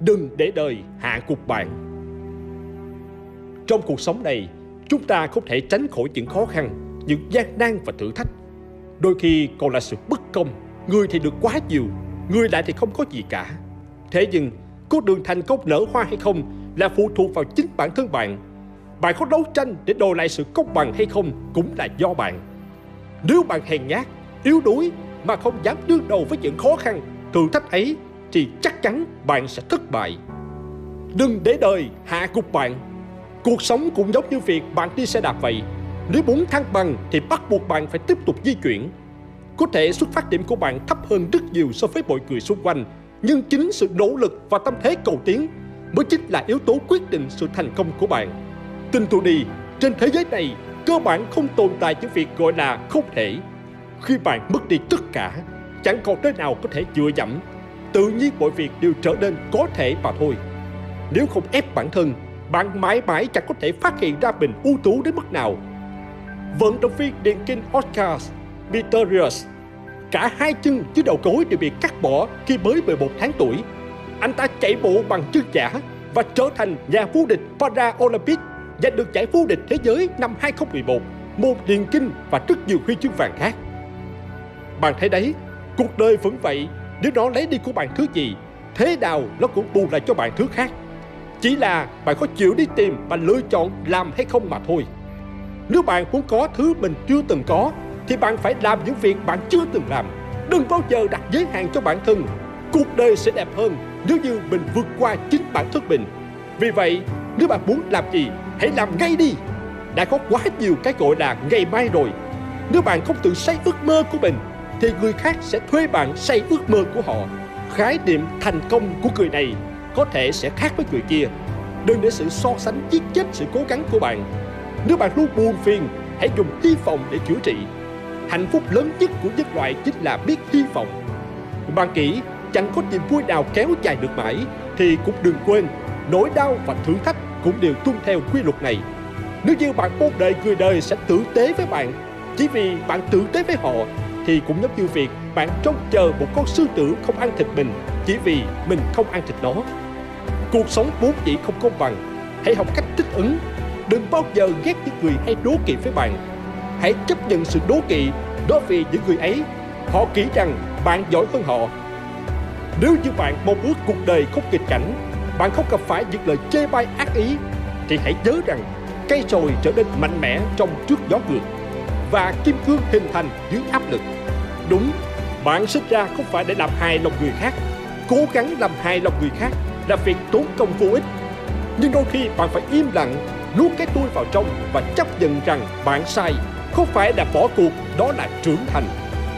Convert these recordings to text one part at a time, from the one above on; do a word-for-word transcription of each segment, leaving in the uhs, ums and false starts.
Đừng để đời hạ gục bạn. Trong cuộc sống này, chúng ta không thể tránh khỏi những khó khăn, những gian nan và thử thách. Đôi khi còn là sự bất công, người thì được quá nhiều, người lại thì không có gì cả. Thế nhưng, có đường thành công nở hoa hay không là phụ thuộc vào chính bản thân bạn. Bạn có đấu tranh để đòi lại sự công bằng hay không cũng là do bạn. Nếu bạn hèn nhát, yếu đuối mà không dám đương đầu với những khó khăn, thử thách ấy, thì chắc chắn bạn sẽ thất bại. Đừng để đời hạ gục bạn. Cuộc sống cũng giống như việc bạn đi xe đạp vậy. Nếu muốn thăng bằng thì bắt buộc bạn phải tiếp tục di chuyển. Có thể xuất phát điểm của bạn thấp hơn rất nhiều so với mọi người xung quanh, nhưng chính sự nỗ lực và tâm thế cầu tiến mới chính là yếu tố quyết định sự thành công của bạn. Tin tôi đi, trên thế giới này cơ bản không tồn tại những việc gọi là không thể. Khi bạn mất đi tất cả, chẳng còn nơi nào có thể dựa dẫm. Tự nhiên mọi việc đều trở nên có thể mà thôi. Nếu không ép bản thân, bạn mãi mãi chẳng có thể phát hiện ra mình ưu tú đến mức nào. Vận động viên điền kinh Oscar Pistorius, cả hai chân dưới đầu gối đều bị cắt bỏ khi mới mười một tháng tuổi. Anh ta chạy bộ bằng chân giả và trở thành nhà vô địch Paralympic, giành được giải vô địch thế giới năm hai không một một, môn điền kinh và rất nhiều huy chương vàng khác. Bạn thấy đấy, cuộc đời vẫn vậy. Nếu nó lấy đi của bạn thứ gì, thế nào nó cũng bù lại cho bạn thứ khác. Chỉ là bạn có chịu đi tìm và lựa chọn làm hay không mà thôi. Nếu bạn muốn có thứ mình chưa từng có, thì bạn phải làm những việc bạn chưa từng làm. Đừng bao giờ đặt giới hạn cho bản thân. Cuộc đời sẽ đẹp hơn nếu như mình vượt qua chính bản thân mình. Vì vậy, nếu bạn muốn làm gì, hãy làm ngay đi. Đã có quá nhiều cái gọi là ngày mai rồi. Nếu bạn không tự xây ước mơ của mình, thì người khác sẽ thuê bạn xây ước mơ của họ. Khái niệm thành công của người này có thể sẽ khác với người kia. Đừng để sự so sánh giết chết sự cố gắng của bạn. Nếu bạn luôn buồn phiền, hãy dùng hy vọng để chữa trị. Hạnh phúc lớn nhất của nhân loại chính là biết hy vọng. Bạn nghĩ chẳng có niềm vui nào kéo dài được mãi, thì cũng đừng quên nỗi đau và thử thách cũng đều tuân theo quy luật này. Nếu như bạn mong đợi người đời sẽ tử tế với bạn, chỉ vì bạn tử tế với họ, thì cũng giống như việc bạn trông chờ một con sư tử không ăn thịt mình chỉ vì mình không ăn thịt nó. Cuộc sống vốn dĩ không công bằng, hãy học cách thích ứng. Đừng bao giờ ghét những người hay đố kỵ với bạn. Hãy chấp nhận sự đố kỵ đó vì những người ấy, họ nghĩ rằng bạn giỏi hơn họ. Nếu như bạn mong ước cuộc đời không nghịch cảnh, bạn không gặp phải những lời chê bai ác ý, thì hãy nhớ rằng cây chồi trở nên mạnh mẽ trong trước gió ngược, và kim cương hình thành dưới áp lực. Đúng, bạn sinh ra không phải để làm hài lòng người khác. Cố gắng làm hài lòng người khác là việc tốn công vô ích. Nhưng đôi khi bạn phải im lặng, nuốt cái tôi vào trong và chấp nhận rằng bạn sai. Không phải là bỏ cuộc, đó là trưởng thành.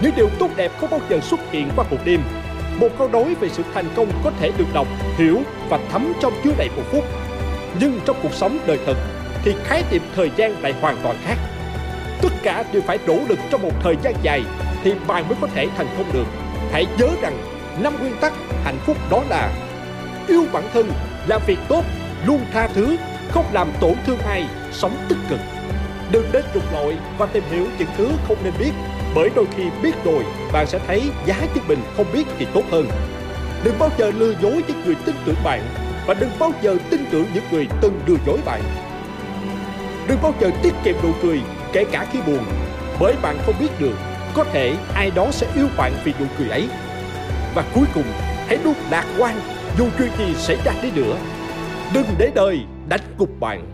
Những điều tốt đẹp không bao giờ xuất hiện qua một đêm. Một câu nói về sự thành công có thể được đọc, hiểu và thấm trong chưa đầy một phút. Nhưng trong cuộc sống đời thực thì khái niệm thời gian lại hoàn toàn khác. Tất cả đều phải nỗ lực trong một thời gian dài thì bạn mới có thể thành công được. Hãy nhớ rằng năm nguyên tắc hạnh phúc đó là: yêu bản thân, làm việc tốt, luôn tha thứ, không làm tổn thương ai, sống tích cực. Đừng đến trục lội và tìm hiểu những thứ không nên biết, bởi đôi khi biết rồi bạn sẽ thấy giá như mình không biết thì tốt hơn. Đừng bao giờ lừa dối những người tin tưởng bạn, và đừng bao giờ tin tưởng những người từng lừa dối bạn. Đừng bao giờ tiết kiệm nụ cười, kể cả khi buồn, bởi bạn không biết được, có thể ai đó sẽ yêu bạn vì nụ cười ấy. Và cuối cùng, hãy luôn lạc quan, dù chuyện gì xảy ra đi nữa. Đừng để đời đánh gục bạn.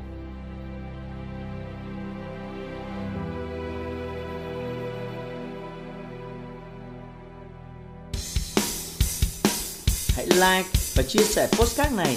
Hãy like và chia sẻ podcast này